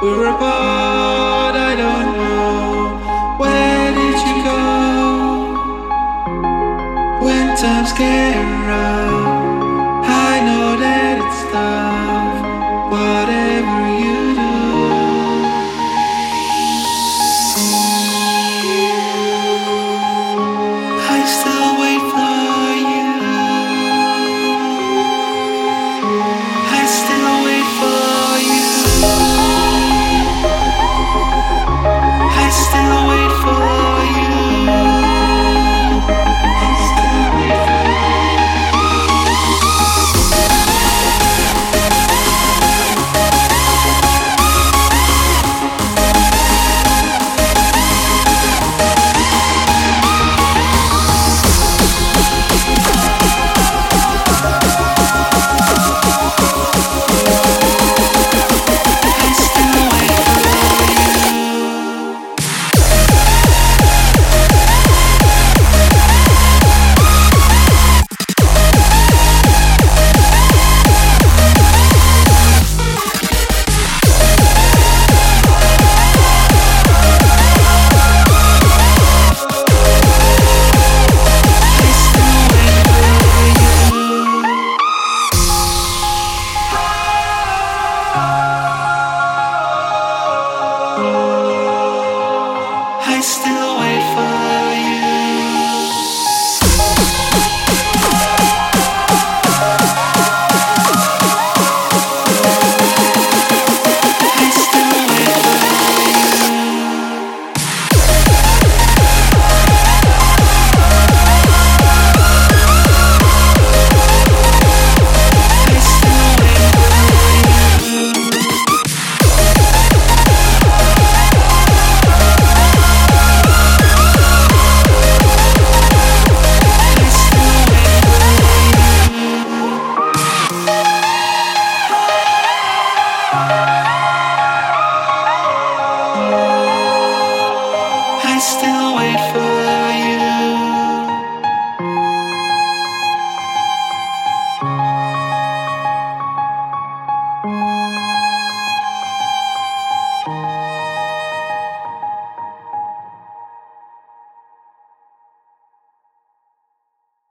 We were apart, I don't know. Where did you go? When times get rough.